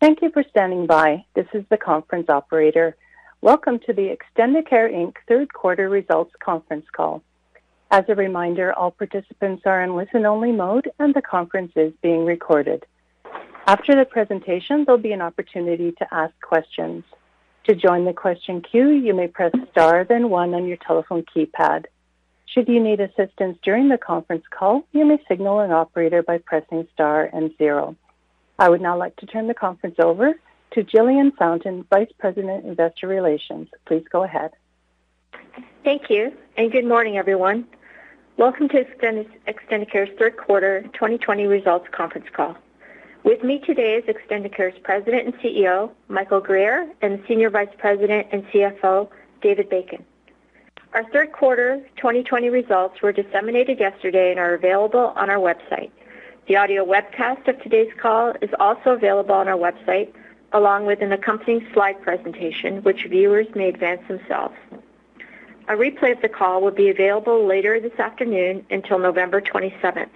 Thank you for standing by. This is the conference operator. Welcome to the Extendicare Inc. third quarter results conference call. As a reminder, all participants are in listen-only mode and the conference is being recorded. After the presentation, there'll be an opportunity to ask questions. To join the question queue, you may press star then one on your telephone keypad. Should you need assistance during the conference call, you may signal an operator by pressing star and zero. I would now like to turn the conference over to Jillian Fountain, Vice President, Investor Relations. Please go ahead. Thank you, and good morning, everyone. Welcome to Extendicare's third quarter 2020 results conference call. With me today is Extendicare's President and CEO, Michael Greer, and Senior Vice President and CFO, David Bacon. Our third quarter 2020 results were disseminated yesterday and are available on our website. The audio webcast of today's call is also available on our website, along with an accompanying slide presentation, which viewers may advance themselves. A replay of the call will be available later this afternoon until November 27th.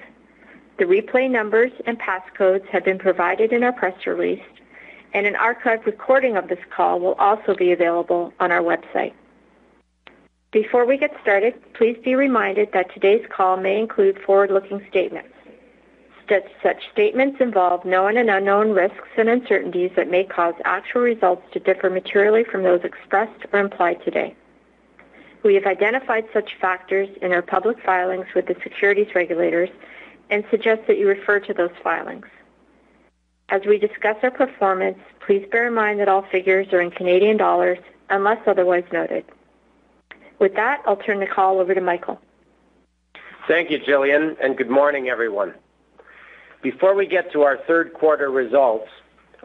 The replay numbers and passcodes have been provided in our press release, and an archived recording of this call will also be available on our website. Before we get started, please be reminded that today's call may include forward-looking statements. Such statements involve known and unknown risks and uncertainties that may cause actual results to differ materially from those expressed or implied today. We have identified such factors in our public filings with the securities regulators and suggest that you refer to those filings. As we discuss our performance, please bear in mind that all figures are in Canadian dollars unless otherwise noted. With that, I'll turn the call over to Michael. Thank you, Jillian, and good morning, everyone. Before we get to our third quarter results,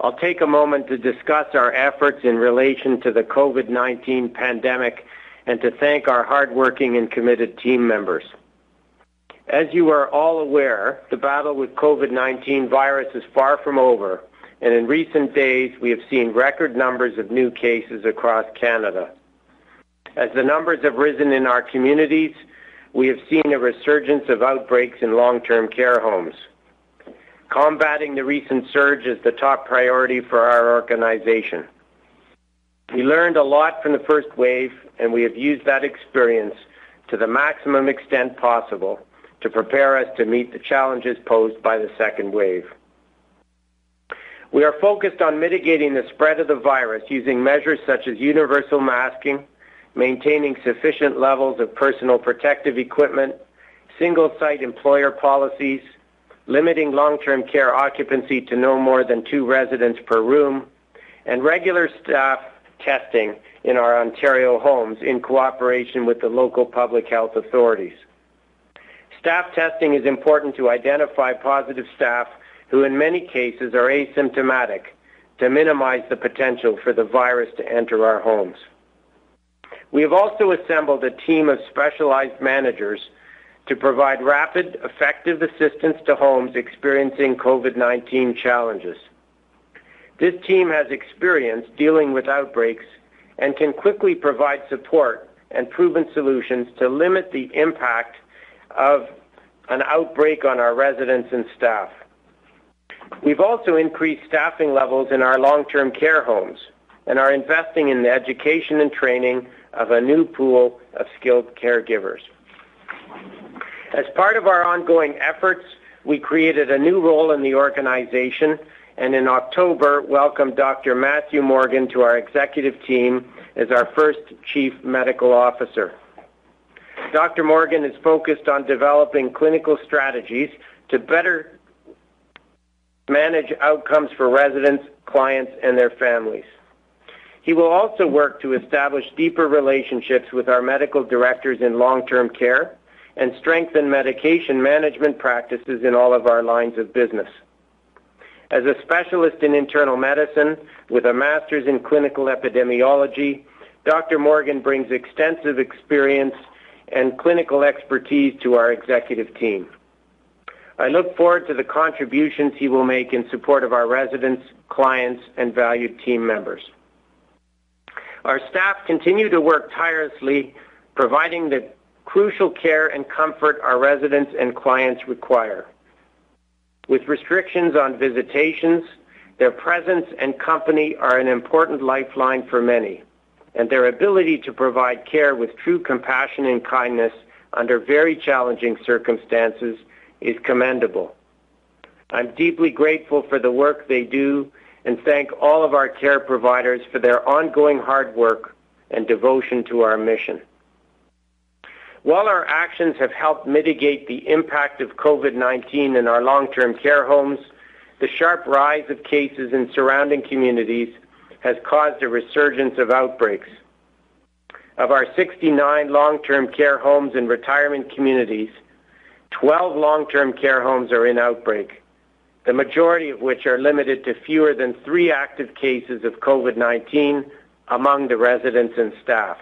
I'll take a moment to discuss our efforts in relation to the COVID-19 pandemic and to thank our hardworking and committed team members. As you are all aware, the battle with COVID-19 virus is far from over, and in recent days we have seen record numbers of new cases across Canada. As the numbers have risen in our communities, we have seen a resurgence of outbreaks in long-term care homes. Combating the recent surge is the top priority for our organization. We learned a lot from the first wave, and we have used that experience to the maximum extent possible to prepare us to meet the challenges posed by the second wave. We are focused on mitigating the spread of the virus using measures such as universal masking, maintaining sufficient levels of personal protective equipment, single-site employer policies, limiting long-term care occupancy to no more than 2 residents per room, and regular staff testing in our Ontario homes in cooperation with the local public health authorities. Staff testing is important to identify positive staff who in many cases are asymptomatic to minimize the potential for the virus to enter our homes. We have also assembled a team of specialized managers to provide rapid, effective assistance to homes experiencing COVID-19 challenges. This team has experience dealing with outbreaks and can quickly provide support and proven solutions to limit the impact of an outbreak on our residents and staff. We've also increased staffing levels in our long-term care homes and are investing in the education and training of a new pool of skilled caregivers. As part of our ongoing efforts, we created a new role in the organization, and in October welcomed Dr. Matthew Morgan to our executive team as our first Chief Medical Officer. Dr. Morgan is focused on developing clinical strategies to better manage outcomes for residents, clients, and their families. He will also work to establish deeper relationships with our medical directors in long-term care and strengthen medication management practices in all of our lines of business. As a specialist in internal medicine with a master's in clinical epidemiology, Dr. Morgan brings extensive experience and clinical expertise to our executive team. I look forward to the contributions he will make in support of our residents, clients, and valued team members. Our staff continue to work tirelessly, providing the crucial care and comfort our residents and clients require. With restrictions on visitations, their presence and company are an important lifeline for many, and their ability to provide care with true compassion and kindness under very challenging circumstances is commendable. I'm deeply grateful for the work they do and thank all of our care providers for their ongoing hard work and devotion to our mission. While our actions have helped mitigate the impact of COVID-19 in our long-term care homes, the sharp rise of cases in surrounding communities has caused a resurgence of outbreaks. Of our 69 long-term care homes and retirement communities, 12 long-term care homes are in outbreak, the majority of which are limited to fewer than 3 active cases of COVID-19 among the residents and staff.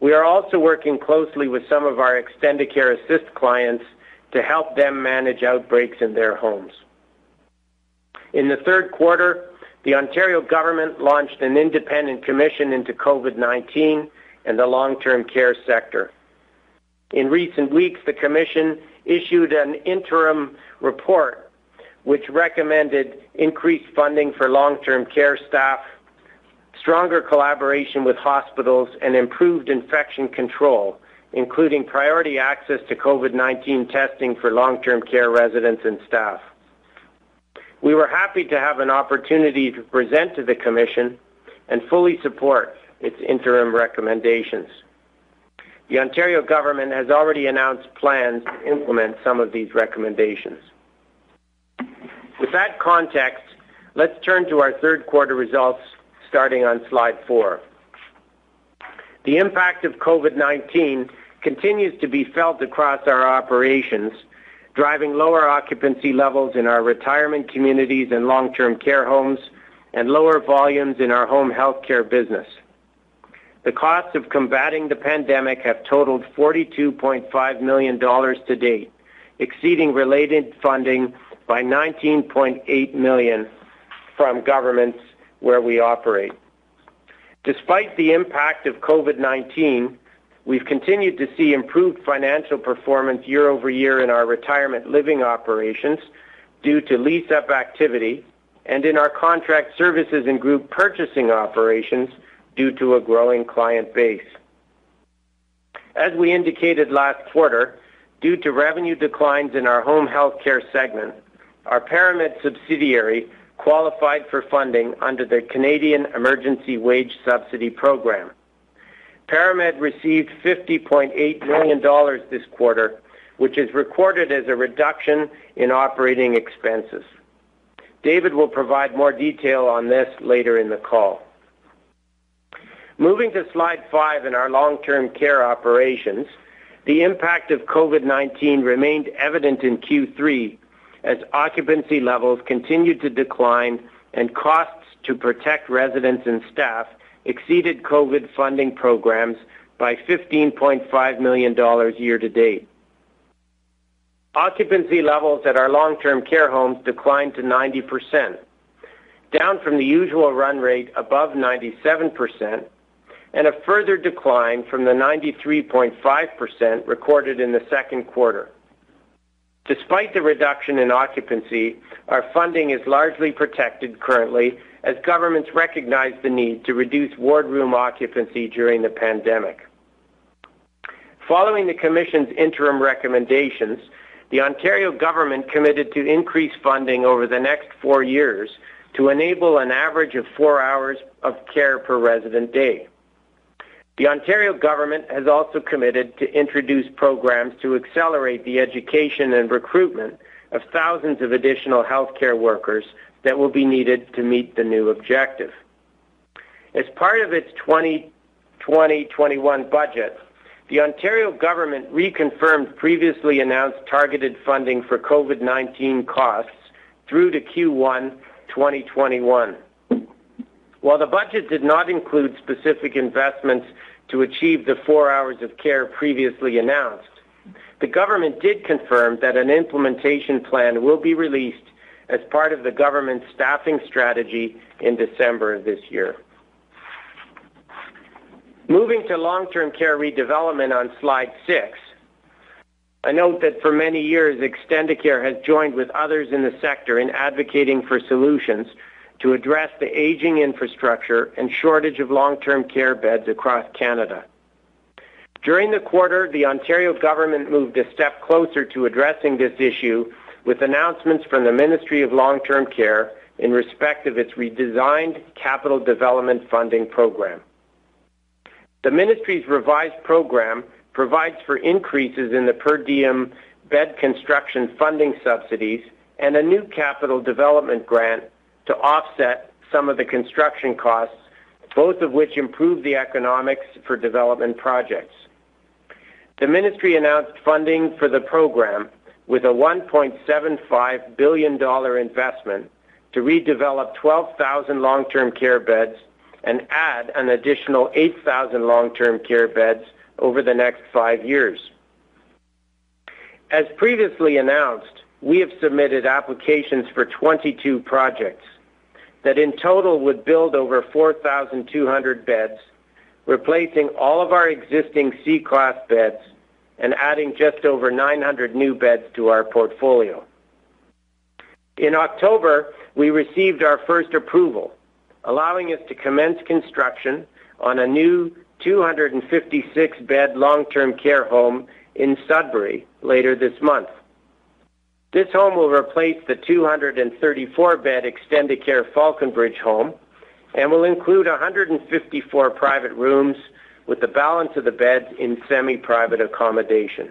We are also working closely with some of our Extended Care Assist clients to help them manage outbreaks in their homes. In the third quarter, the Ontario government launched an independent commission into COVID-19 and the long-term care sector. In recent weeks, the commission issued an interim report which recommended increased funding for long-term care staff, stronger collaboration with hospitals, and improved infection control, including priority access to COVID-19 testing for long-term care residents and staff. We were happy to have an opportunity to present to the Commission and fully support its interim recommendations. The Ontario government has already announced plans to implement some of these recommendations. With that context, let's turn to our third quarter results, starting on slide 4. The impact of COVID-19 continues to be felt across our operations, driving lower occupancy levels in our retirement communities and long-term care homes, and lower volumes in our home health care business. The costs of combating the pandemic have totaled $42.5 million to date, exceeding related funding by $19.8 million from governments where we operate. Despite the impact of COVID-19, we've continued to see improved financial performance year over year in our retirement living operations due to lease-up activity, and in our contract services and group purchasing operations due to a growing client base. As we indicated last quarter, due to revenue declines in our home health care segment, our Paramed subsidiary qualified for funding under the Canadian Emergency Wage Subsidy Program. Paramed received $50.8 million this quarter, which is recorded as a reduction in operating expenses. David will provide more detail on this later in the call. Moving to slide 5 in our long-term care operations, the impact of COVID-19 remained evident in Q3 as occupancy levels continued to decline and costs to protect residents and staff exceeded COVID funding programs by $15.5 million year-to-date. Occupancy levels at our long-term care homes declined to 90%, down from the usual run rate above 97%, and a further decline from the 93.5% recorded in the second quarter. Despite the reduction in occupancy, our funding is largely protected currently as governments recognize the need to reduce ward room occupancy during the pandemic. Following the Commission's interim recommendations, the Ontario government committed to increase funding over the next 4 years to enable an average of 4 hours of care per resident day. The Ontario government has also committed to introduce programs to accelerate the education and recruitment of thousands of additional healthcare workers that will be needed to meet the new objective. As part of its 2020-21 budget, the Ontario government reconfirmed previously announced targeted funding for COVID-19 costs through to Q1 2021. While the budget did not include specific investments to achieve the 4 hours of care previously announced, the government did confirm that an implementation plan will be released as part of the government's staffing strategy in December of this year. Moving to long-term care redevelopment on slide 6, I note that for many years, Extendicare has joined with others in the sector in advocating for solutions to address the aging infrastructure and shortage of long-term care beds across Canada. During the quarter, the Ontario government moved a step closer to addressing this issue with announcements from the Ministry of Long-Term Care in respect of its redesigned capital development funding program. The Ministry's revised program provides for increases in the per diem bed construction funding subsidies and a new capital development grant to offset some of the construction costs, both of which improve the economics for development projects. The Ministry announced funding for the program with a $1.75 billion investment to redevelop 12,000 long-term care beds and add an additional 8,000 long-term care beds over the next 5 years. As previously announced, we have submitted applications for 22 projects that in total would build over 4,200 beds, replacing all of our existing C-class beds and adding just over 900 new beds to our portfolio. In October, we received our first approval, allowing us to commence construction on a new 256-bed long-term care home in Sudbury later this month. This home will replace the 234-bed Extendicare Falconbridge home and will include 154 private rooms, with the balance of the beds in semi-private accommodation.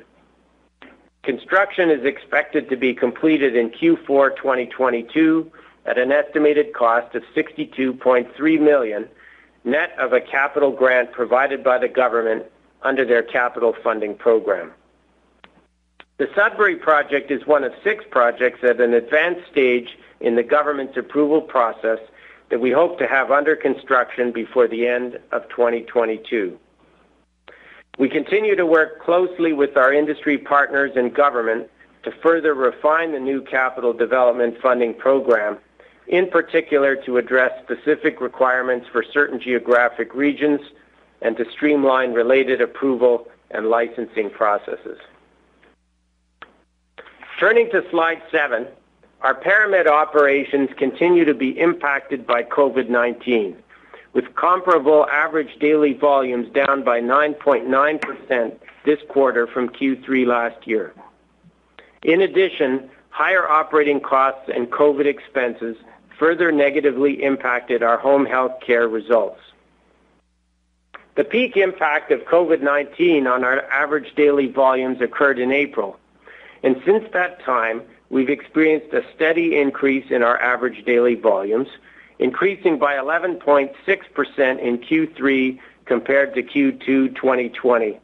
Construction is expected to be completed in Q4 2022 at an estimated cost of $62.3 million, net of a capital grant provided by the government under their capital funding program. The Sudbury project is one of 6 projects at an advanced stage in the government's approval process that we hope to have under construction before the end of 2022. We continue to work closely with our industry partners and government to further refine the new capital development funding program, in particular to address specific requirements for certain geographic regions and to streamline related approval and licensing processes. Turning to slide 7, our Paramed operations continue to be impacted by COVID-19, with comparable average daily volumes down by 9.9% this quarter from Q3 last year. In addition, higher operating costs and COVID expenses further negatively impacted our home health care results. The peak impact of COVID-19 on our average daily volumes occurred in April, and since that time, we've experienced a steady increase in our average daily volumes, increasing by 11.6% in Q3 compared to Q2 2020,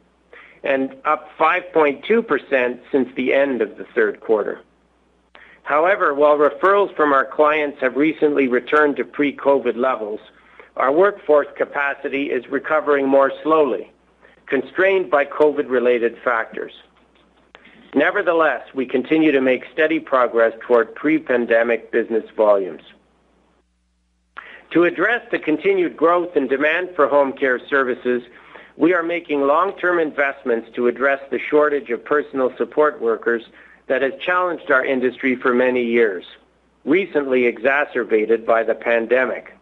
and up 5.2% since the end of the third quarter. However, while referrals from our clients have recently returned to pre-COVID levels, our workforce capacity is recovering more slowly, constrained by COVID-related factors. Nevertheless, we continue to make steady progress toward pre-pandemic business volumes. To address the continued growth and demand for home care services, we are making long-term investments to address the shortage of personal support workers that has challenged our industry for many years, recently exacerbated by the pandemic.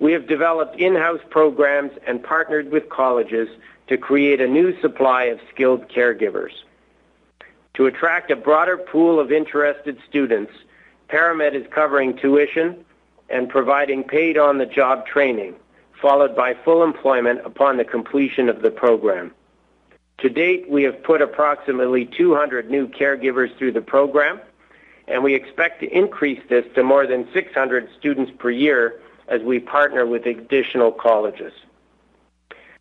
We have developed in-house programs and partnered with colleges to create a new supply of skilled caregivers. To attract a broader pool of interested students, Paramed is covering tuition and providing paid-on-the-job training, followed by full employment upon the completion of the program. To date, we have put approximately 200 new caregivers through the program, and we expect to increase this to more than 600 students per year as we partner with additional colleges.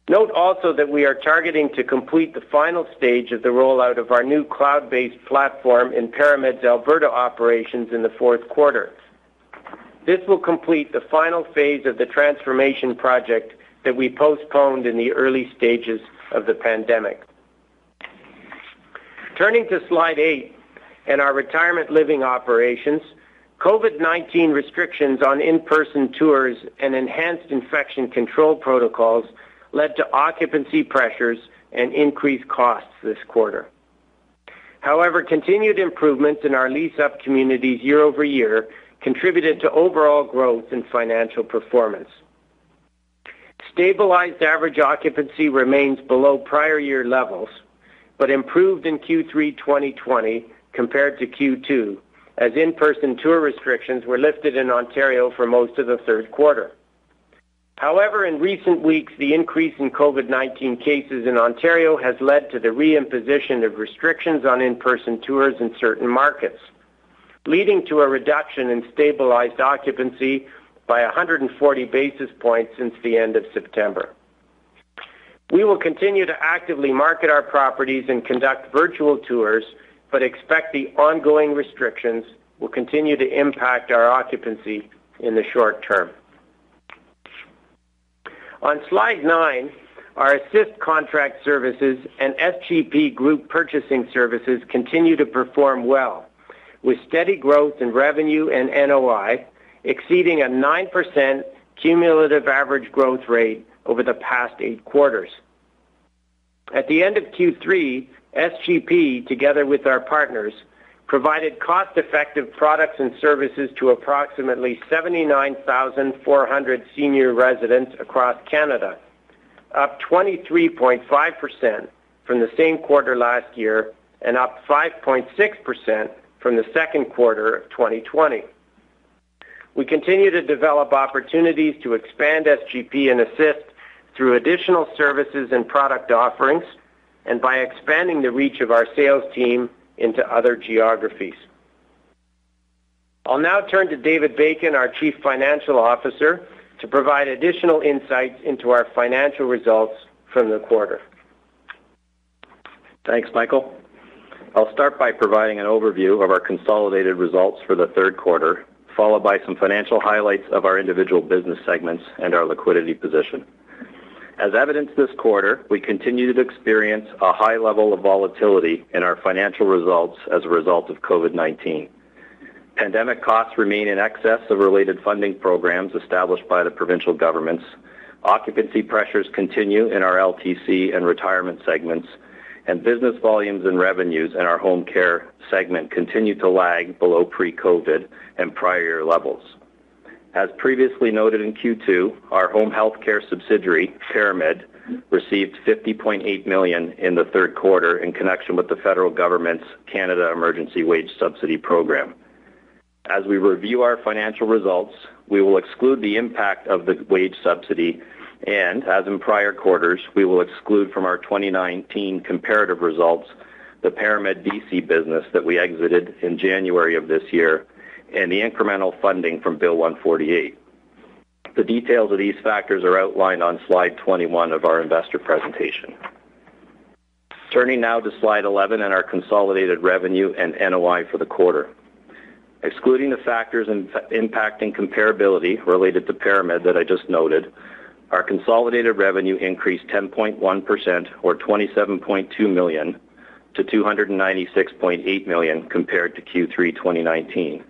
Note also that we are targeting to complete the final stage of the rollout of our new cloud-based platform in Paramed's Alberta operations in the fourth quarter. This will complete the final phase of the transformation project that we postponed in the early stages of the pandemic. Turning to slide 8 and our retirement living operations, COVID-19 restrictions on in-person tours and enhanced infection control protocols led to occupancy pressures and increased costs this quarter. However, continued improvements in our lease-up communities year over year contributed to overall growth in financial performance. Stabilized average occupancy remains below prior year levels, but improved in Q3 2020 compared to Q2, as in-person tour restrictions were lifted in Ontario for most of the third quarter. However, in recent weeks, the increase in COVID-19 cases in Ontario has led to the reimposition of restrictions on in-person tours in certain markets, leading to a reduction in stabilized occupancy by 140 basis points since the end of September. We will continue to actively market our properties and conduct virtual tours, but expect the ongoing restrictions will continue to impact our occupancy in the short term. On slide 9, our Assist Contract Services and SGP Group Purchasing Services continue to perform well, with steady growth in revenue and NOI, exceeding a 9% cumulative average growth rate over the past 8 quarters. At the end of Q3, SGP, together with our partners, provided cost-effective products and services to approximately 79,400 senior residents across Canada, up 23.5% from the same quarter last year and up 5.6% from the second quarter of 2020. We continue to develop opportunities to expand SGP and Assist through additional services and product offerings and by expanding the reach of our sales team into other geographies. I'll now turn to David Bacon, our Chief Financial Officer, to provide additional insights into our financial results from the quarter. Thanks, Michael. I'll start by providing an overview of our consolidated results for the third quarter, followed by some financial highlights of our individual business segments and our liquidity position. As evidenced this quarter, we continued to experience a high level of volatility in our financial results as a result of COVID-19. Pandemic costs remain in excess of related funding programs established by the provincial governments. Occupancy pressures continue in our LTC and retirement segments, and business volumes and revenues in our home care segment continue to lag below pre-COVID and prior year levels. As previously noted in Q2, our home health care subsidiary, Paramed, received $50.8 million in the third quarter in connection with the federal government's Canada Emergency Wage Subsidy Program. As we review our financial results, we will exclude the impact of the wage subsidy, and, as in prior quarters, we will exclude from our 2019 comparative results the Paramed DC business that we exited in January of this year and the incremental funding from Bill 148. The details of these factors are outlined on slide 21 of our investor presentation. Turning now to slide 11 and our consolidated revenue and NOI for the quarter. Excluding the factors impacting comparability related to Paramed that I just noted, our consolidated revenue increased 10.1% or $27.2 million to $296.8 million compared to Q3 2019,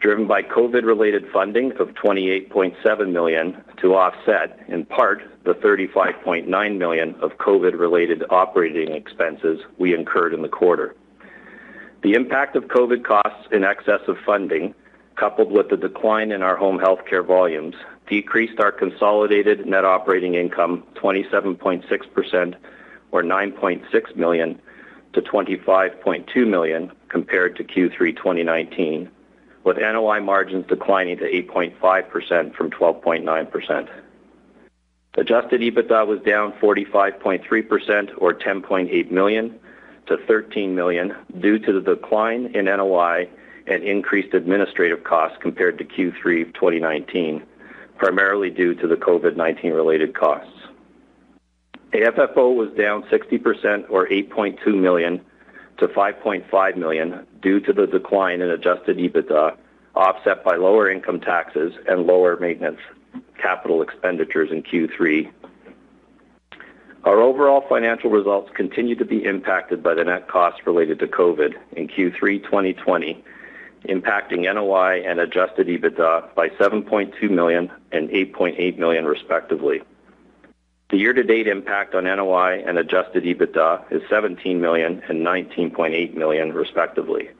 driven by COVID-related funding of $28.7 million to offset, in part, the $35.9 million of COVID-related operating expenses we incurred in the quarter. The impact of COVID costs in excess of funding, coupled with the decline in our home health care volumes, decreased our consolidated net operating income 27.6% or $9.6 million to $25.2 million compared to Q3 2019, with NOI margins declining to 8.5% from 12.9%. Adjusted EBITDA was down 45.3% or $10.8 million to $13 million due to the decline in NOI and increased administrative costs compared to Q3 2019, primarily due to the COVID-19 related costs. AFFO was down 60% or $8.2 million to $5.5 million due to the decline in adjusted EBITDA, offset by lower income taxes and lower maintenance capital expenditures in Q3. Our overall financial results continue to be impacted by the net costs related to COVID in Q3 2020, impacting NOI and adjusted EBITDA by $7.2 million and $8.8 million respectively. The year-to-date impact on NOI and adjusted EBITDA is $17 million and $19.8 million respectively.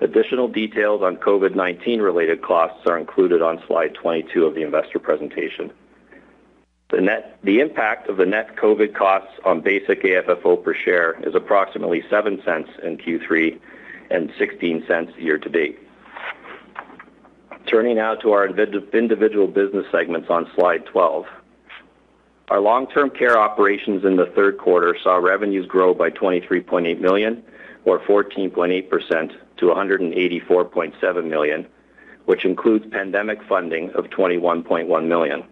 Additional details on COVID-19 related costs are included on slide 22 of the investor presentation. The impact of the net COVID costs on basic AFFO per share is approximately 7 cents in Q3 and 16 cents year-to-date. Turning now to our individual business segments on slide 12. Our long-term care operations in the third quarter saw revenues grow by $23.8 million or 14.8% to $184.7 million, which includes pandemic funding of $21.1 million.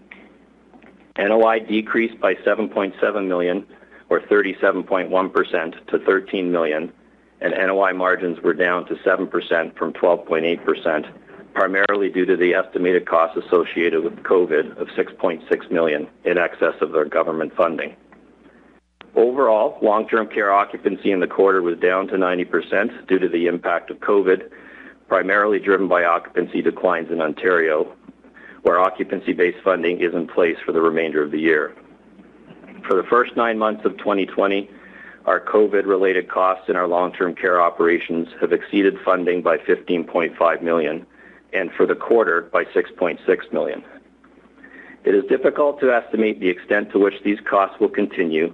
NOI decreased by $7.7 million or 37.1% to $13 million, and NOI margins were down to 7% from 12.8%, primarily due to the estimated costs associated with COVID of $6.6 million in excess of their government funding. Overall, long-term care occupancy in the quarter was down to 90% due to the impact of COVID, primarily driven by occupancy declines in Ontario, where occupancy-based funding is in place for the remainder of the year. For the first 9 months of 2020, our COVID-related costs in our long-term care operations have exceeded funding by $15.5 million, and for the quarter by $6.6 million. It is difficult to estimate the extent to which these costs will continue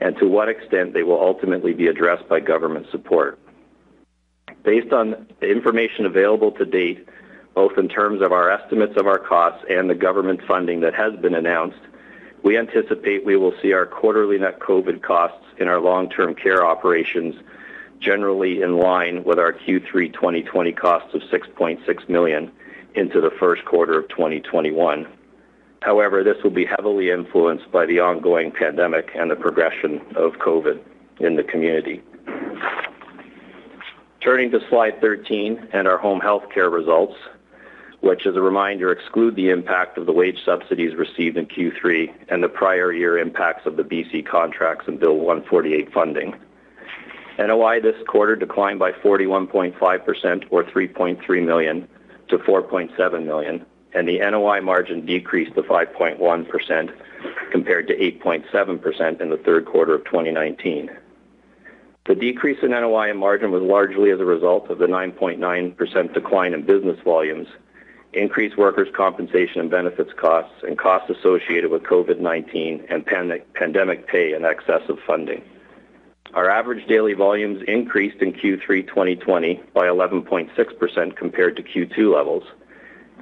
and to what extent they will ultimately be addressed by government support. Based on the information available to date, both in terms of our estimates of our costs and the government funding that has been announced, we anticipate we will see our quarterly net COVID costs in our long-term care operations generally in line with our Q3 2020 costs of $6.6 million into the first quarter of 2021. However, this will be heavily influenced by the ongoing pandemic and the progression of COVID in the community. Turning to slide 13 and our home health care results, which as a reminder exclude the impact of the wage subsidies received in Q3 and the prior year impacts of the BC contracts and Bill 148 funding. NOI this quarter declined by 41.5% or $3.3 million to $4.7 million, and the NOI margin decreased to 5.1% compared to 8.7% in the third quarter of 2019. The decrease in NOI and margin was largely as a result of the 9.9% decline in business volumes, increased workers' compensation and benefits costs, and costs associated with COVID-19 and pandemic pay in excess of funding. Our average daily volumes increased in Q3 2020 by 11.6% compared to Q2 levels.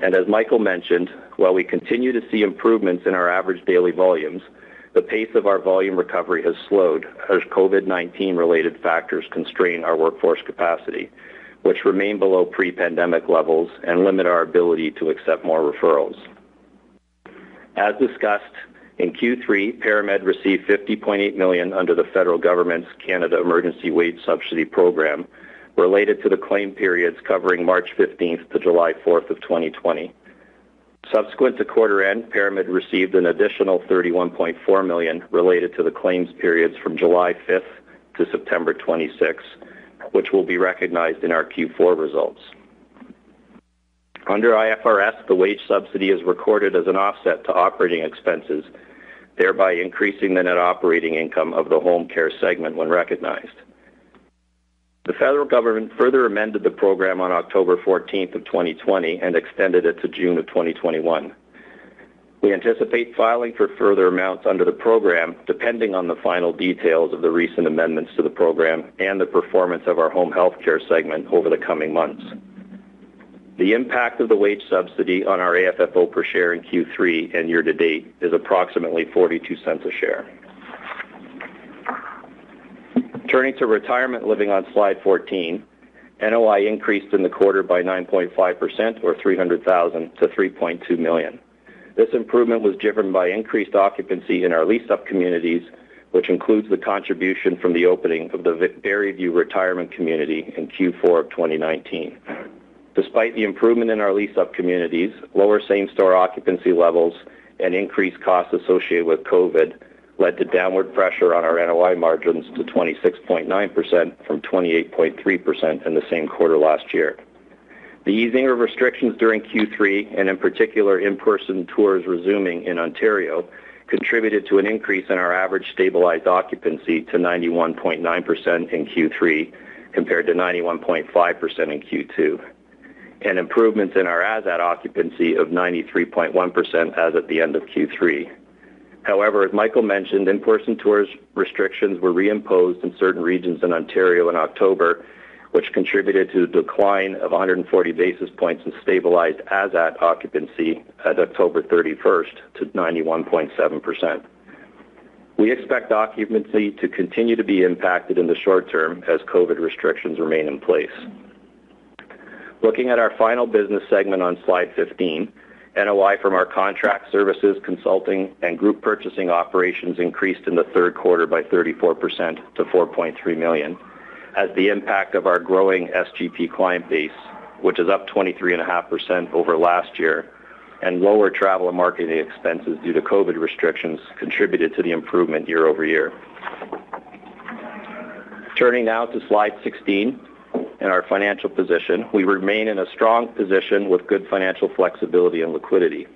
And as Michael mentioned, while we continue to see improvements in our average daily volumes, the pace of our volume recovery has slowed as COVID-19 related factors constrain our workforce capacity, which remain below pre-pandemic levels and limit our ability to accept more referrals. As discussed, in Q3, Paramed received $50.8 million under the federal government's Canada Emergency Wage Subsidy Program related to the claim periods covering March 15th to July 4th of 2020. Subsequent to quarter end, Paramed received an additional $31.4 million related to the claims periods from July 5th to September 26th, which will be recognized in our Q4 results. Under IFRS, the wage subsidy is recorded as an offset to operating expenses, thereby increasing the net operating income of the home care segment when recognized. The federal government further amended the program on October 14th of 2020 and extended it to June of 2021. We anticipate filing for further amounts under the program, depending on the final details of the recent amendments to the program and the performance of our home health care segment over the coming months. The impact of the wage subsidy on our AFFO per share in Q3 and year-to-date is approximately 42 cents a share. Turning to retirement living on slide 14, NOI increased in the quarter by 9.5% or $300,000 to $3.2 million. This improvement was driven by increased occupancy in our lease-up communities, which includes the contribution from the opening of the Berryview Retirement Community in Q4 of 2019. Despite the improvement in our lease-up communities, lower same-store occupancy levels, and increased costs associated with COVID led to downward pressure on our NOI margins to 26.9% from 28.3% in the same quarter last year. The easing of restrictions during Q3, and in particular in-person tours resuming in Ontario, contributed to an increase in our average stabilized occupancy to 91.9% in Q3 compared to 91.5% in Q2. And improvements in our as-at occupancy of 93.1% as at the end of Q3. However, as Michael mentioned, in-person tours restrictions were reimposed in certain regions in Ontario in October, which contributed to a decline of 140 basis points in stabilized as-at occupancy at October 31st to 91.7%. We expect occupancy to continue to be impacted in the short term as COVID restrictions remain in place. Looking at our final business segment on slide 15, NOI from our contract services, consulting, and group purchasing operations increased in the third quarter by 34% to $4.3 million, as the impact of our growing SGP client base, which is up 23.5% over last year, and lower travel and marketing expenses due to COVID restrictions contributed to the improvement year over year. Turning now to slide 16. In our financial position, we remain in a strong position with good financial flexibility and liquidity.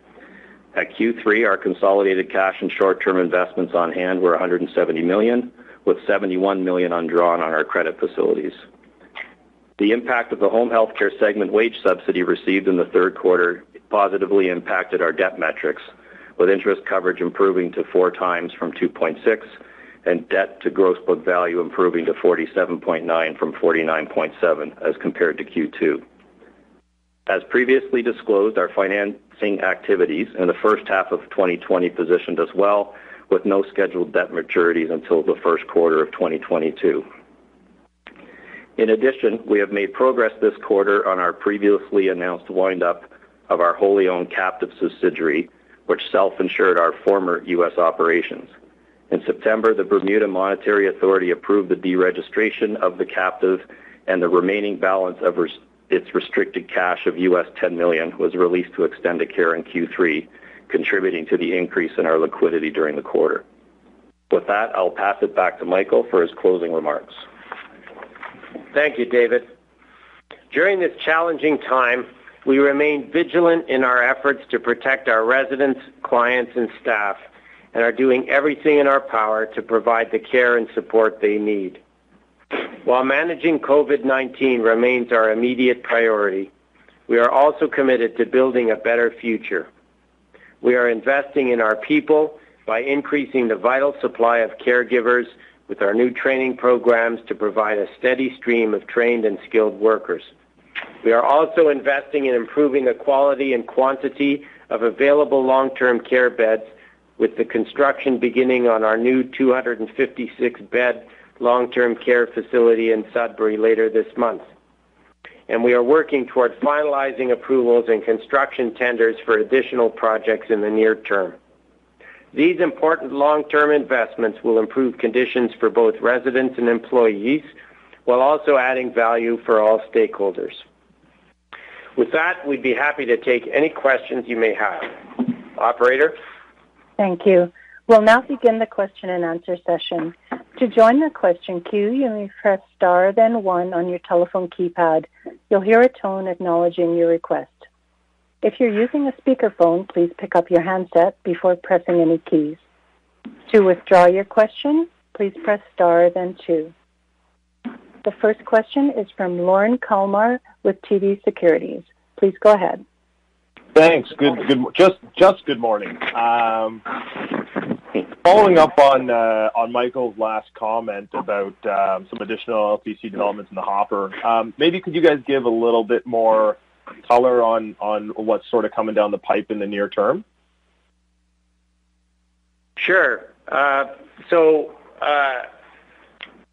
At Q3, our consolidated cash and short-term investments on hand were $170 million, with $71 million undrawn on our credit facilities. The impact of the home health care segment wage subsidy received in the third quarter positively impacted our debt metrics, with interest coverage improving to 4 times from 2.6, and debt to gross book value improving to 47.9 from 49.7 as compared to Q2. As previously disclosed, our financing activities in the first half of 2020 positioned us well, with no scheduled debt maturities until the first quarter of 2022. In addition, we have made progress this quarter on our previously announced wind-up of our wholly owned captive subsidiary, which self-insured our former U.S. operations. In September, the Bermuda Monetary Authority approved the deregistration of the captive, and the remaining balance of its restricted cash of U.S. $10 million was released to Extendicare in Q3, contributing to the increase in our liquidity during the quarter. With that, I'll pass it back to Michael for his closing remarks. Thank you, David. During this challenging time, we remain vigilant in our efforts to protect our residents, clients, and staff, and are doing everything in our power to provide the care and support they need. While managing COVID-19 remains our immediate priority, we are also committed to building a better future. We are investing in our people by increasing the vital supply of caregivers with our new training programs to provide a steady stream of trained and skilled workers. We are also investing in improving the quality and quantity of available long-term care beds, with the construction beginning on our new 256-bed long-term care facility in Sudbury later this month. And we are working toward finalizing approvals and construction tenders for additional projects in the near term. These important long-term investments will improve conditions for both residents and employees, while also adding value for all stakeholders. With that, we'd be happy to take any questions you may have. Operator? Thank you. We'll now begin the question and answer session. To join the question queue, you may press star then 1 on your telephone keypad. You'll hear a tone acknowledging your request. If you're using a speakerphone, please pick up your handset before pressing any keys. To withdraw your question, please press star then 2. The first question is from Lauren Kalmar with TV Securities. Please go ahead. Thanks. Good good morning. Following up on Michael's last comment about some additional LTC developments in the hopper, maybe could you guys give a little bit more color on what's sort of coming down the pipe in the near term? Sure. So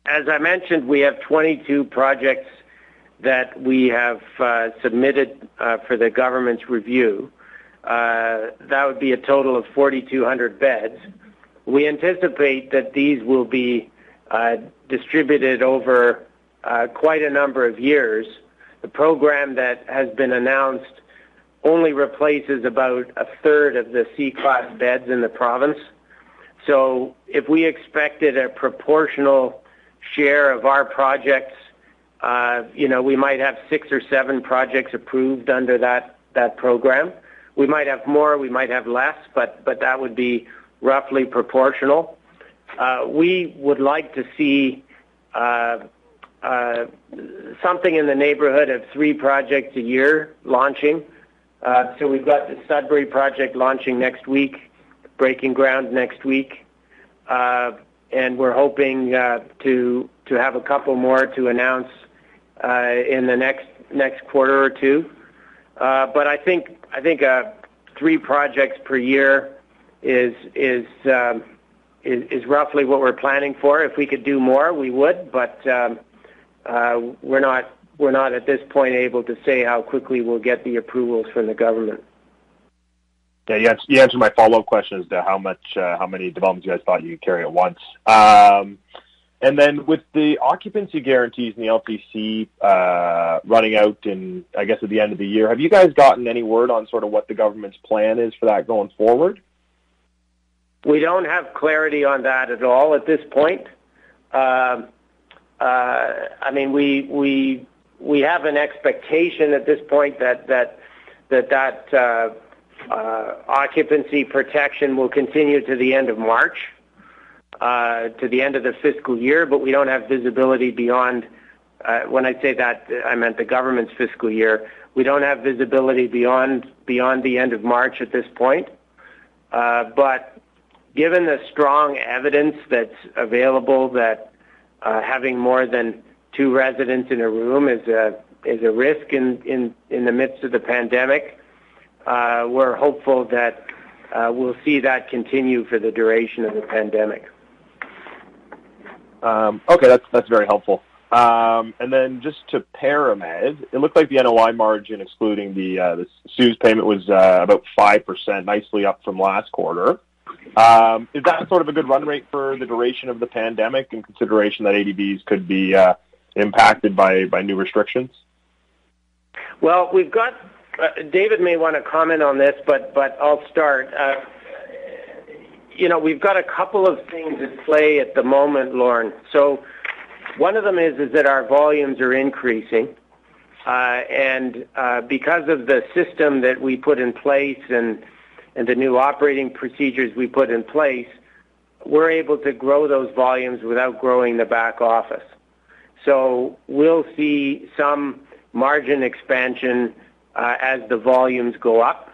as I mentioned, we have 22 projects that we have submitted for the government's review. That would be a total of 4,200 beds. We anticipate that these will be distributed over quite a number of years. The program that has been announced only replaces about a third of the C-class beds in the province. So if we expected a proportional share of our projects, we might have 6 or 7 projects approved under that program. We might have more, we might have less, but that would be roughly proportional. We would like to see something in the neighborhood of 3 projects a year launching. So we've got the Sudbury project launching next week, breaking ground next week, and we're hoping to have a couple more to announce in the next quarter or two. But I think 3 projects per year is roughly what we're planning for. If we could do more, we would, but we're not at this point able to say how quickly we'll get the approvals from the government. Yeah, you answered my follow-up question as to how many developments you guys thought you could carry at once. And then with the occupancy guarantees and the LTC running out in, I guess, at the end of the year, have you guys gotten any word on sort of what the government's plan is for that going forward? We don't have clarity on that at all at this point. We have an expectation at this point that occupancy protection will continue to the end of March, to the end of the fiscal year, but we don't have visibility beyond. When I say that, I meant the government's fiscal year. We don't have visibility beyond the end of March at this point. But given the strong evidence that's available that having more than 2 residents in a room is a risk in the midst of the pandemic, we're hopeful that we'll see that continue for the duration of the pandemic. Okay, that's very helpful. And then just to Paramed, it looked like the NOI margin, excluding the CEWS payment, was about 5%, nicely up from last quarter. Is that sort of a good run rate for the duration of the pandemic in consideration that ADBs could be impacted by new restrictions? Well, we've got David may want to comment on this, but I'll start. We've got a couple of things at play at the moment, Lauren. So one of them is that our volumes are increasing, and because of the system that we put in place and the new operating procedures we put in place, we're able to grow those volumes without growing the back office. So we'll see some margin expansion as the volumes go up.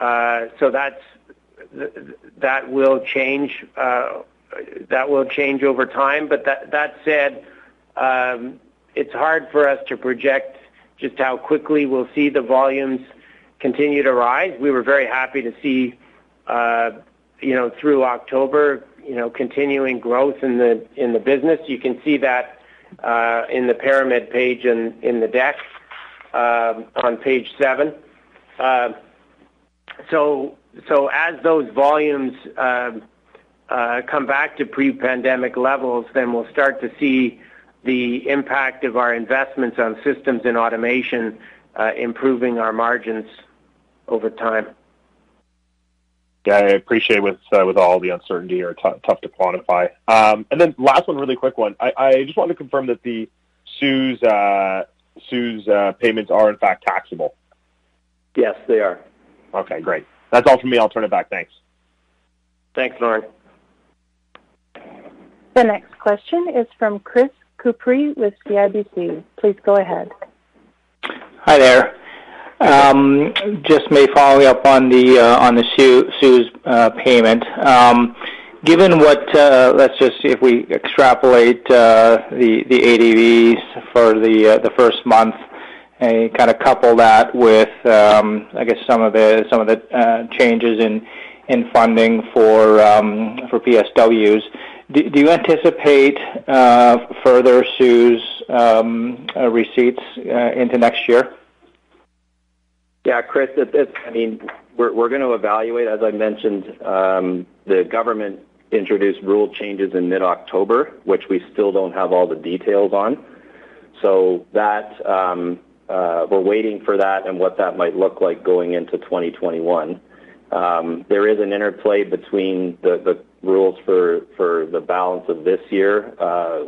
So that will change over time. But that said, it's hard for us to project just how quickly we'll see the volumes continue to rise. We were very happy to see, through October, continuing growth in the business. You can see that in the Paramed page in the deck on page 7. So as those volumes come back to pre-pandemic levels, then we'll start to see the impact of our investments on systems and automation improving our margins over time. Yeah, I appreciate with all the uncertainty or tough to quantify. And then last one, really quick one. I just wanted to confirm that the CEWS payments are in fact taxable. Yes, they are. Okay, great. That's all from me. I'll turn it back. Thanks. Thanks, Lauren. The next question is from Chris Kupri with CIBC. Please go ahead. Hi there. Just may following up on the CEWS payment. Given what if we extrapolate the ADVs for the first month and kind of couple that with some of the changes in funding for PSWs, do you anticipate further CEWS receipts into next year? Yeah, Chris. We're going to evaluate, as I mentioned, the government introduced rule changes in mid-October, which we still don't have all the details on. So that we're waiting for that and what that might look like going into 2021. There is an interplay between the rules for the balance of this year,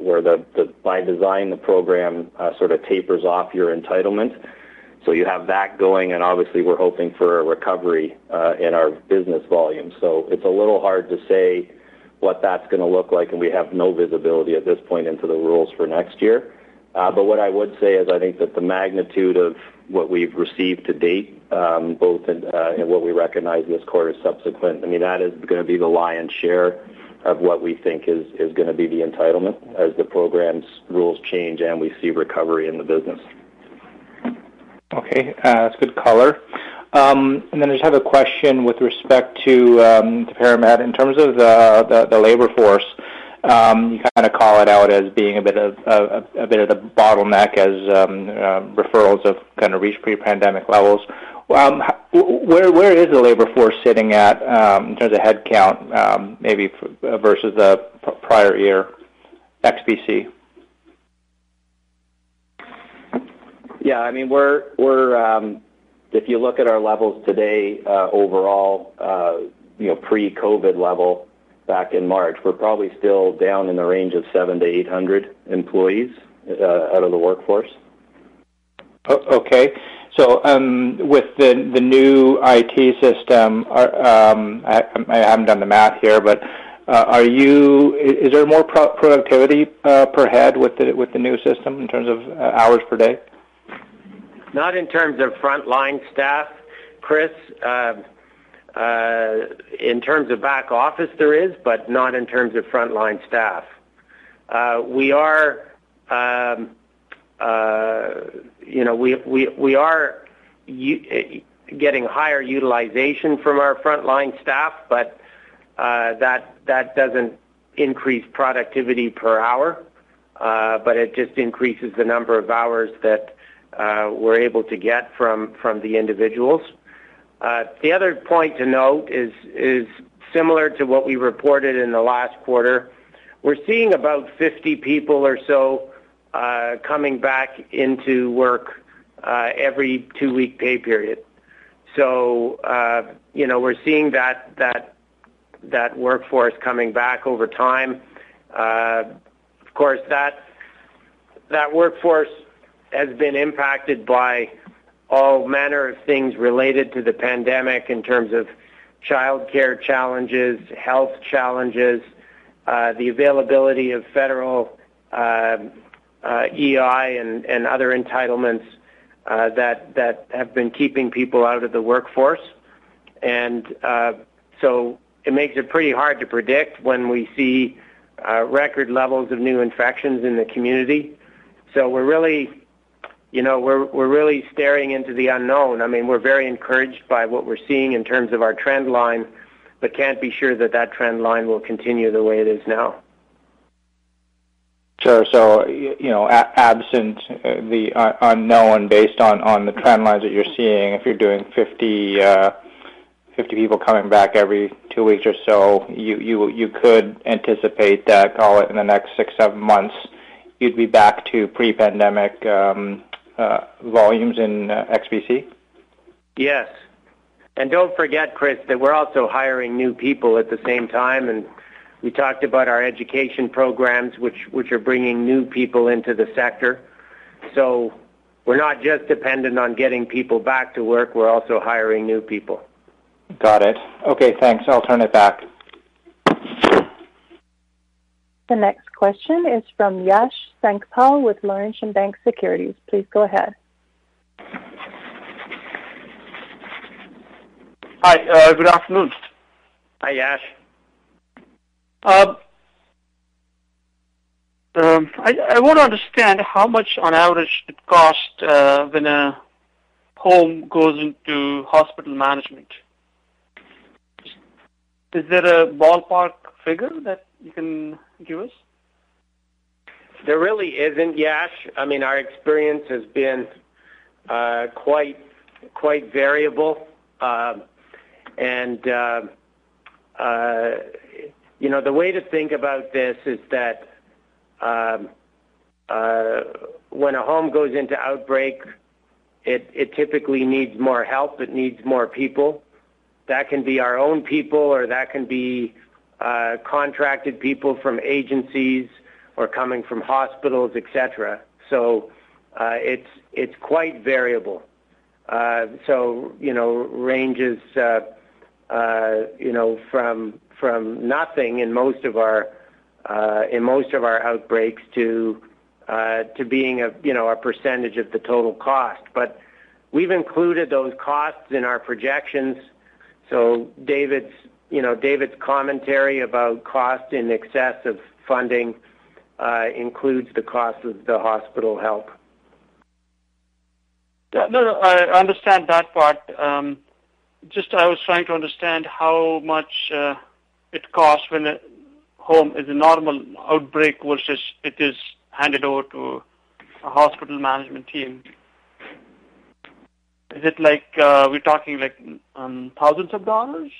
where by design the program sort of tapers off your entitlement. So you have that going, and obviously we're hoping for a recovery in our business volume. So it's a little hard to say what that's going to look like, and we have no visibility at this point into the rules for next year. But what I would say is I think that the magnitude of what we've received to date, both in what we recognize this quarter subsequent, I mean, that is going to be the lion's share of what we think is going to be the entitlement as the program's rules change and we see recovery in the business. Okay, that's good color. And then I just have a question with respect to Paramed. In terms of the labor force, you kind of call it out as being a bit of the bottleneck as referrals have kind of reached pre-pandemic levels. Where is the labor force sitting at in terms of headcount, maybe versus the prior year, XBC? Yeah, I mean we're if you look at our levels today overall, pre-COVID level. Back in March, we're probably still down in the range of 700 to 800 employees out of the workforce. Okay, so with the new IT system, I haven't done the math here, but is there more productivity per head with the new system in terms of hours per day? Not in terms of frontline staff, Chris. In terms of back office, there is, but not in terms of frontline staff. We are getting higher utilization from our frontline staff, but that doesn't increase productivity per hour, but it just increases the number of hours that we're able to get from the individuals. The other point to note is similar to what we reported in the last quarter. We're seeing about 50 people or so coming back into work every 2-week pay period. So we're seeing that workforce coming back over time. Of course, that workforce has been impacted by all manner of things related to the pandemic in terms of childcare challenges, health challenges, the availability of federal EI and other entitlements that have been keeping people out of the workforce. And so it makes it pretty hard to predict when we see record levels of new infections in the community. So we're really staring into the unknown. I mean, we're very encouraged by what we're seeing in terms of our trend line, but can't be sure that trend line will continue the way it is now. Sure. So, absent the unknown based on the trend lines that you're seeing, if you're doing 50 people coming back every 2 weeks or so, you could anticipate that, call it in the next 6-7 months, you'd be back to pre-pandemic volumes in XBC? Yes. And don't forget, Chris, that we're also hiring new people at the same time, and we talked about our education programs, which are bringing new people into the sector. So we're not just dependent on getting people back to work, we're also hiring new people. Got it. Okay, thanks. I'll turn it back. The next question is from Yash Senapal with Laurentian Bank Securities. Please go ahead. Hi, good afternoon. Hi, Yash. I want to understand how much on average it costs when a home goes into hospital management. Is there a ballpark figure that you can give us? There really isn't, Yash. I mean, our experience has been quite variable, and you know, the way to think about this is that when a home goes into outbreak, it typically needs more help. It needs more people. That can be our own people, or that can be contracted people from agencies or coming from hospitals, etc. So it's quite variable. So, you know, ranges, you know, from nothing in most of our outbreaks to being a percentage of the total cost. But we've included those costs in our projections. So David's commentary about cost in excess of funding includes the cost of the hospital help. No, I understand that part. Just I was trying to understand how much it costs when a home is a normal outbreak versus it is handed over to a hospital management team. Is it like we're talking like thousands of dollars?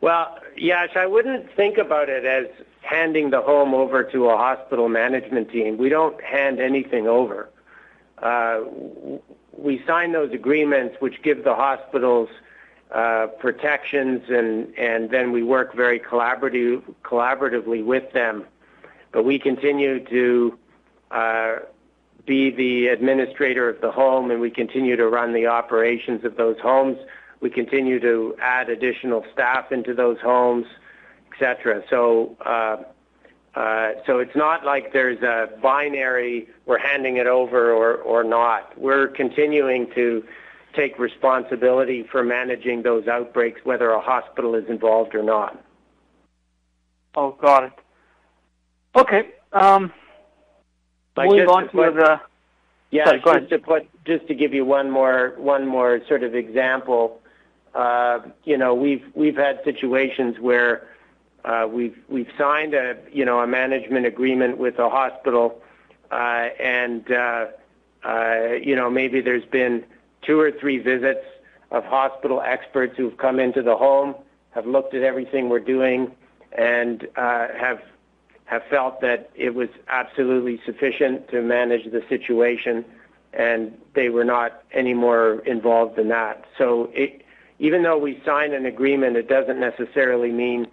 Well, Yash, I wouldn't think about it as handing the home over to a hospital management team. We don't hand anything over. We sign those agreements, which give the hospitals protections, and then we work very collaboratively with them. But we continue to be the administrator of the home, and we continue to run the operations of those homes. We continue to add additional staff into those homes, etc. So, so it's not like there's a binary, we're handing it over or not. We're continuing to take responsibility for managing those outbreaks, whether a hospital is involved or not. Oh, got it. Okay. Just to give you one more sort of example, you know, we've had situations where we've signed a management agreement with a hospital, maybe there's been 2 or 3 visits of hospital experts who've come into the home, have looked at everything we're doing, and have felt that it was absolutely sufficient to manage the situation, and they were not any more involved than that. So even though we sign an agreement, it doesn't necessarily mean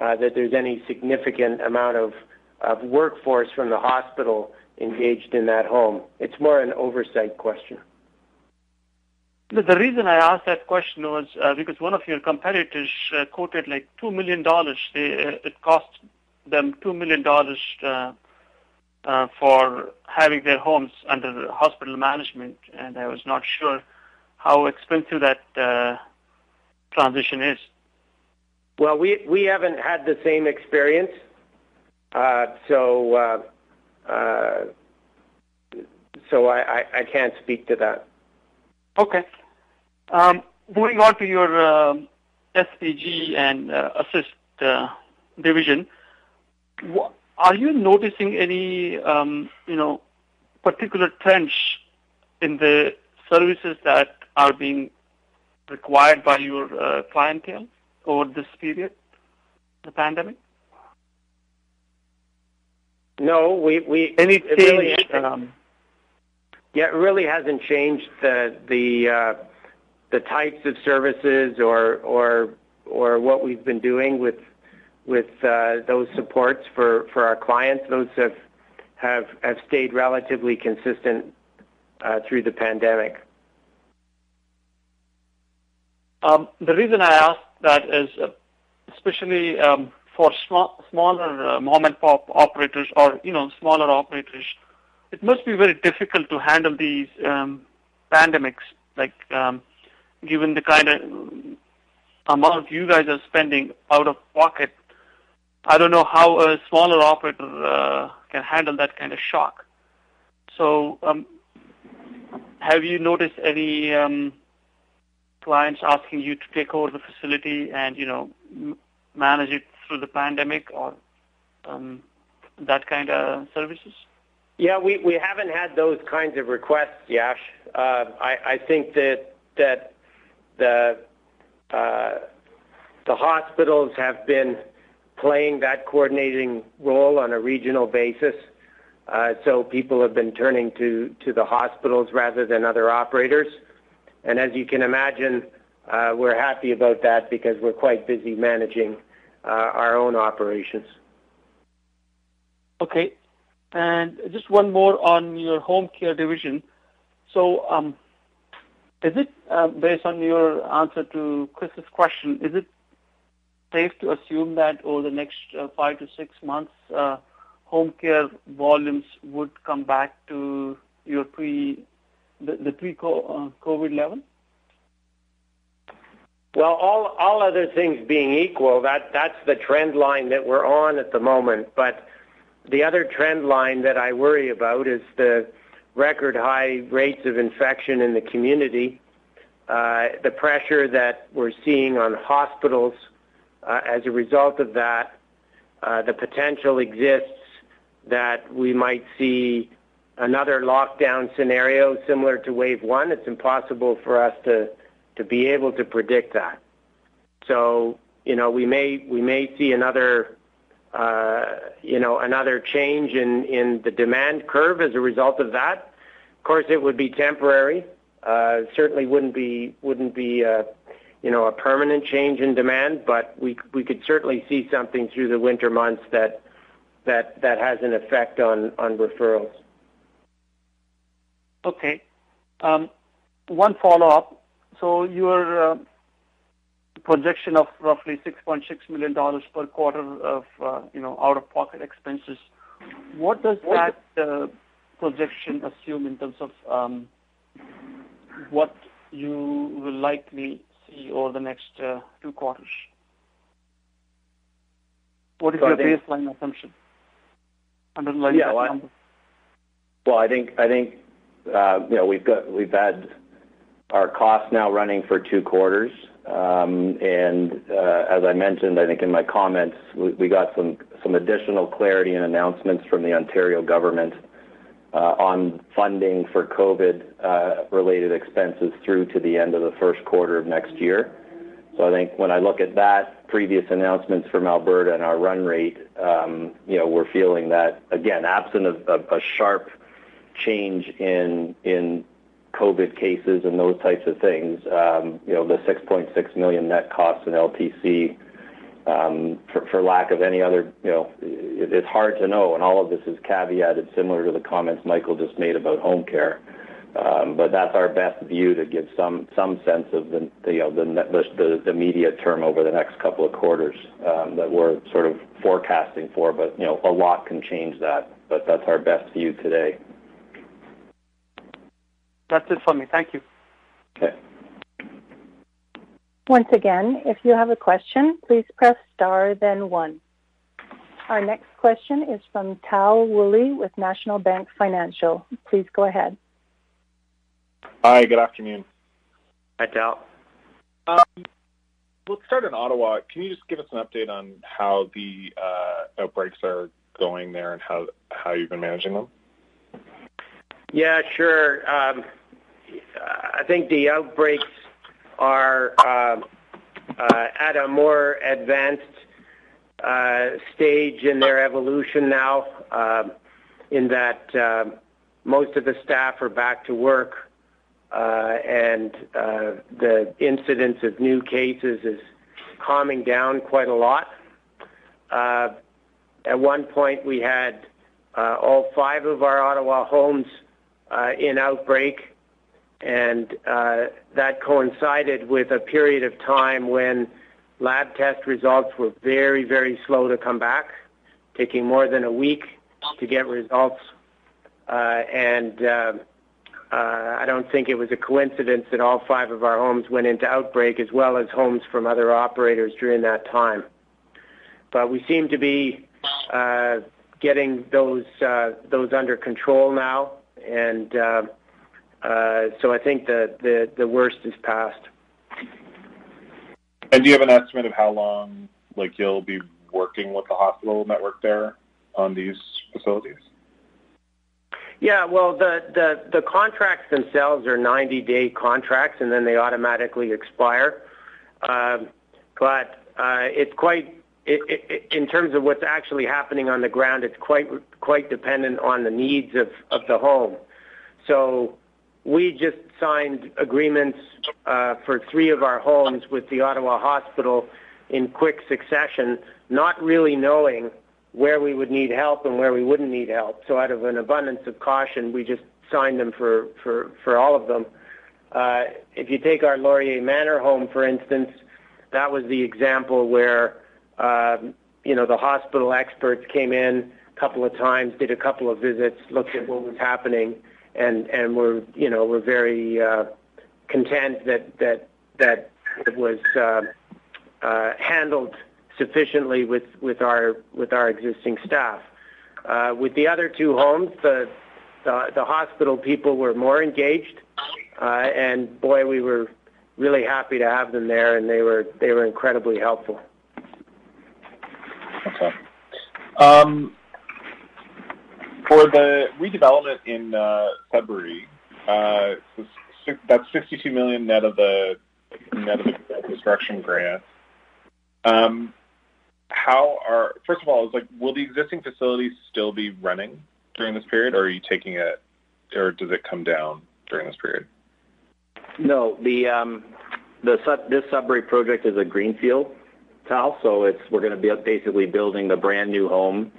that there's any significant amount of workforce from the hospital engaged in that home. It's more an oversight question. The reason I asked that question was because one of your competitors quoted like $2 million. It cost them $2 million for having their homes under hospital management, and I was not sure how expensive that transition is. Well, we haven't had the same experience, so I can't speak to that. Okay. Moving on to your SPG and assist division, are you noticing any, particular trends in the services that are being required by your clientele over this period, the pandemic? No, any change? It really hasn't changed the types of services or what we've been doing with those supports for our clients. Those have stayed relatively consistent through the pandemic. The reason I ask that is especially for smaller mom-and-pop operators or, smaller operators, it must be very difficult to handle these pandemics, like given the kind of amount you guys are spending out of pocket. I don't know how a smaller operator can handle that kind of shock. So have you noticed any clients asking you to take over the facility and, manage it through the pandemic or that kind of services? Yeah, we haven't had those kinds of requests, Yash. I think that the hospitals have been playing that coordinating role on a regional basis. So people have been turning to the hospitals rather than other operators. And as you can imagine, we're happy about that because we're quite busy managing our own operations. Okay. And just one more on your home care division. So is it, based on your answer to Chris's question, is it safe to assume that over the next 5 to 6 months, home care volumes would come back to your the pre-COVID level? Well, all other things being equal, that's the trend line that we're on at the moment. But the other trend line that I worry about is the record high rates of infection in the community, the pressure that we're seeing on hospitals as a result of that. The potential exists that we might see another lockdown scenario similar to Wave 1. It's impossible for us to be able to predict that. So, you know, we may see another, another change in the demand curve as a result of that. Of course, it would be temporary. Certainly wouldn't be a permanent change in demand, but we could certainly see something through the winter months that has an effect on referrals. Okay. One follow-up. So your projection of roughly $6.6 million per quarter of, out-of-pocket expenses, what does that projection assume in terms of what you will likely see over the next 2 quarters? What is your baseline assumption? Underlying that number? Well, I think we've had our costs now running for 2 quarters, and as I mentioned, I think in my comments, we got some additional clarity and announcements from the Ontario government on funding for COVID-related expenses through to the end of the first quarter of next year. So I think when I look at that, previous announcements from Alberta and our run rate, we're feeling that, again, absent of a sharp change in COVID cases and those types of things, the 6.6 million net costs in LTC, for lack of any other, it's hard to know, and all of this is caveated similar to the comments Michael just made about home care. But that's our best view to give some sense of the immediate term over the next couple of quarters that we're sort of forecasting for. But a lot can change that. But that's our best view today. That's it for me. Thank you. Okay. Once again, if you have a question, please press star then 1. Our next question is from Tao Woolley with National Bank Financial. Please go ahead. Hi, good afternoon. Hi, Tao. Let's start in Ottawa. Can you just give us an update on how the outbreaks are going there and how you've been managing them? Yeah, sure. I think the outbreaks are at a more advanced stage in their evolution now, in that most of the staff are back to work, and the incidence of new cases is calming down quite a lot. At one point, we had all 5 of our Ottawa homes in outbreak, and that coincided with a period of time when lab test results were very, very slow to come back, taking more than a week to get results. And I don't think it was a coincidence that all 5 of our homes went into outbreak, as well as homes from other operators during that time. But we seem to be getting those under control now, and so I think the worst is past. And do you have an estimate of how long, you'll be working with the hospital network there on these facilities? Yeah, well, the contracts themselves are 90-day contracts, and then they automatically expire. But it's quite in terms of what's actually happening on the ground, it's quite dependent on the needs of the home. So we just signed agreements for 3 of our homes with the Ottawa Hospital in quick succession, not really knowing where we would need help and where we wouldn't need help. So out of an abundance of caution, we just signed them for all of them. If you take our Laurier Manor home, for instance, that was the example where, the hospital experts came in a couple of times, did a couple of visits, looked at what was happening, and were very content that it was handled sufficiently with our existing staff. With the other 2 homes, the hospital people were more engaged, and boy, we were really happy to have them there, and they were incredibly helpful. Okay. For the redevelopment in Sudbury, that's 62 million net of the construction grant. First of all, it's like, will the existing facilities still be running during this period, or are you taking it, or does it come down during this period? No, this Sudbury project is a greenfield, Tal, so we're going to be basically building the brand new home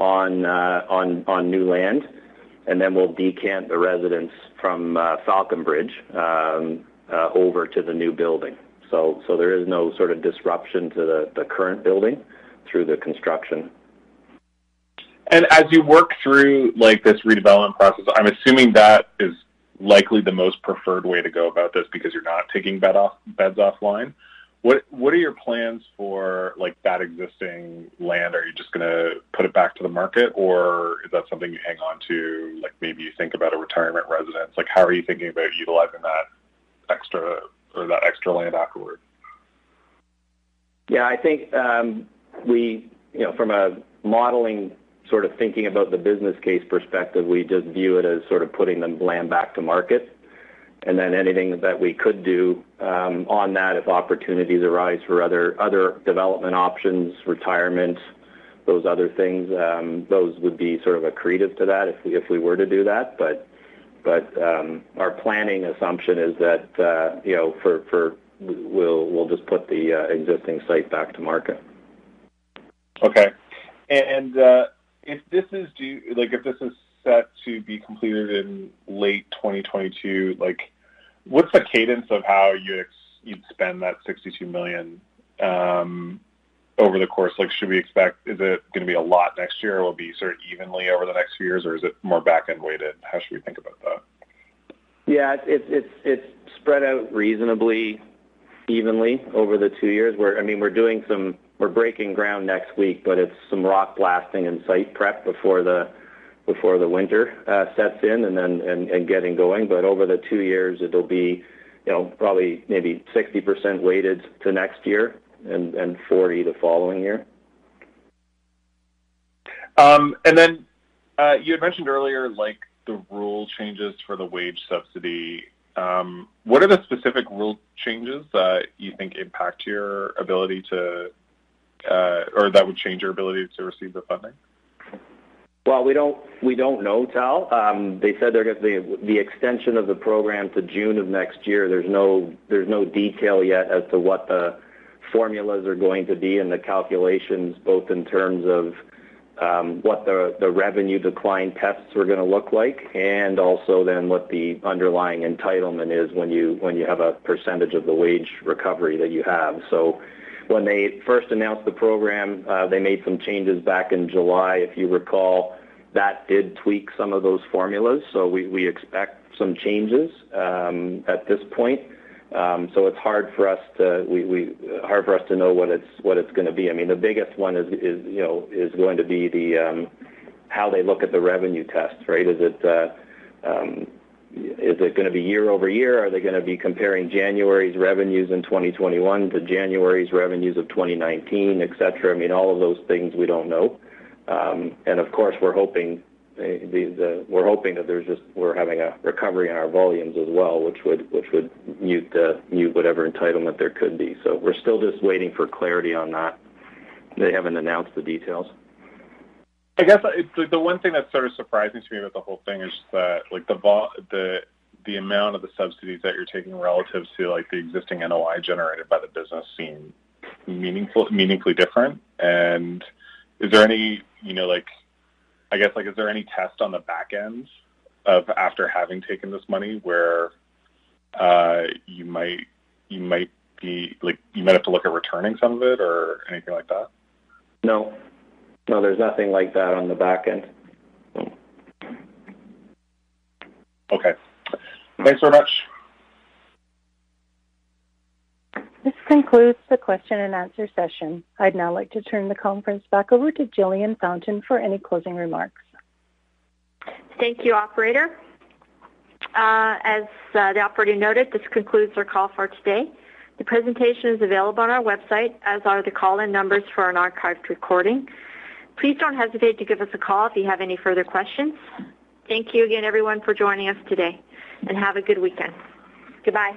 on new land, and then we'll decant the residents from Falconbridge over to the new building. So there is no sort of disruption to the current building through the construction. And as you work through this redevelopment process, I'm assuming that is likely the most preferred way to go about this, because you're not taking beds offline. What are your plans for that existing land? Are you just going to put it back to the market, or is that something you hang on to? Maybe you think about a retirement residence. How are you thinking about utilizing that extra land afterward? Yeah, I think we, from a modeling sort of thinking about the business case perspective, we just view it as sort of putting the land back to market. And then anything that we could do on that, if opportunities arise for other development options, retirement, those other things, those would be sort of accretive to that if we were to do that. But our planning assumption is that we'll just put the existing site back to market. Okay, and if this is due, if this is set to be completed in late 2022, what's the cadence of how you'd spend that 62 million over the course? Should we expect, is it going to be a lot next year, or will it be sort of evenly over the next few years, or is it more back-end weighted? How should we think about that? Yeah, it's spread out reasonably evenly over the 2 years. We're breaking ground next week, but it's some rock blasting and site prep before the winter sets in, and then getting going. But over the 2 years, it'll be, probably maybe 60% weighted to next year and 40 the following year. And then you had mentioned earlier, the rule changes for the wage subsidy. What are the specific rule changes that you think impact your ability to, or that would change your ability to receive the funding? Well, we don't know, Tal. They said they're going to the extension of the program to June of next year. There's no detail yet as to what the formulas are going to be and the calculations, both in terms of what the revenue decline tests are going to look like, and also then what the underlying entitlement is when you have a percentage of the wage recovery that you have. So when they first announced the program, they made some changes back in July. If you recall, that did tweak some of those formulas, so we expect some changes at this point. So it's hard for us to know what it's going to be. I mean, the biggest one is going to be the how they look at the revenue test, right? Is it going to be year over year? Are they going to be comparing January's revenues in 2021 to January's revenues of 2019, et cetera? I mean, all of those things we don't know. And of course, we're hoping that we're having a recovery in our volumes as well, which would mute whatever entitlement there could be. So we're still just waiting for clarity on that. They haven't announced the details. I guess the one thing that's sort of surprising to me about the whole thing is that, like, the amount of the subsidies that you're taking relative to, like, the existing NOI generated by the business seem meaningfully different. And is there any, you know, like, I guess, like, is there any test on the back end of after having taken this money where you might be, like, you might have to look at returning some of it or anything like that? No. No, there's nothing like that on the back end. Okay. Thanks very much. This concludes the question and answer session. I'd now like to turn the conference back over to Jillian Fountain for any closing remarks. Thank you, operator. As the operator noted, this concludes our call for today. The presentation is available on our website, as are the call-in numbers for an archived recording. Please don't hesitate to give us a call if you have any further questions. Thank you again, everyone, for joining us today, and have a good weekend. Goodbye.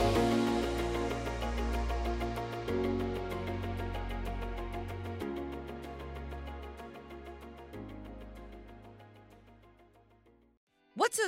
What's so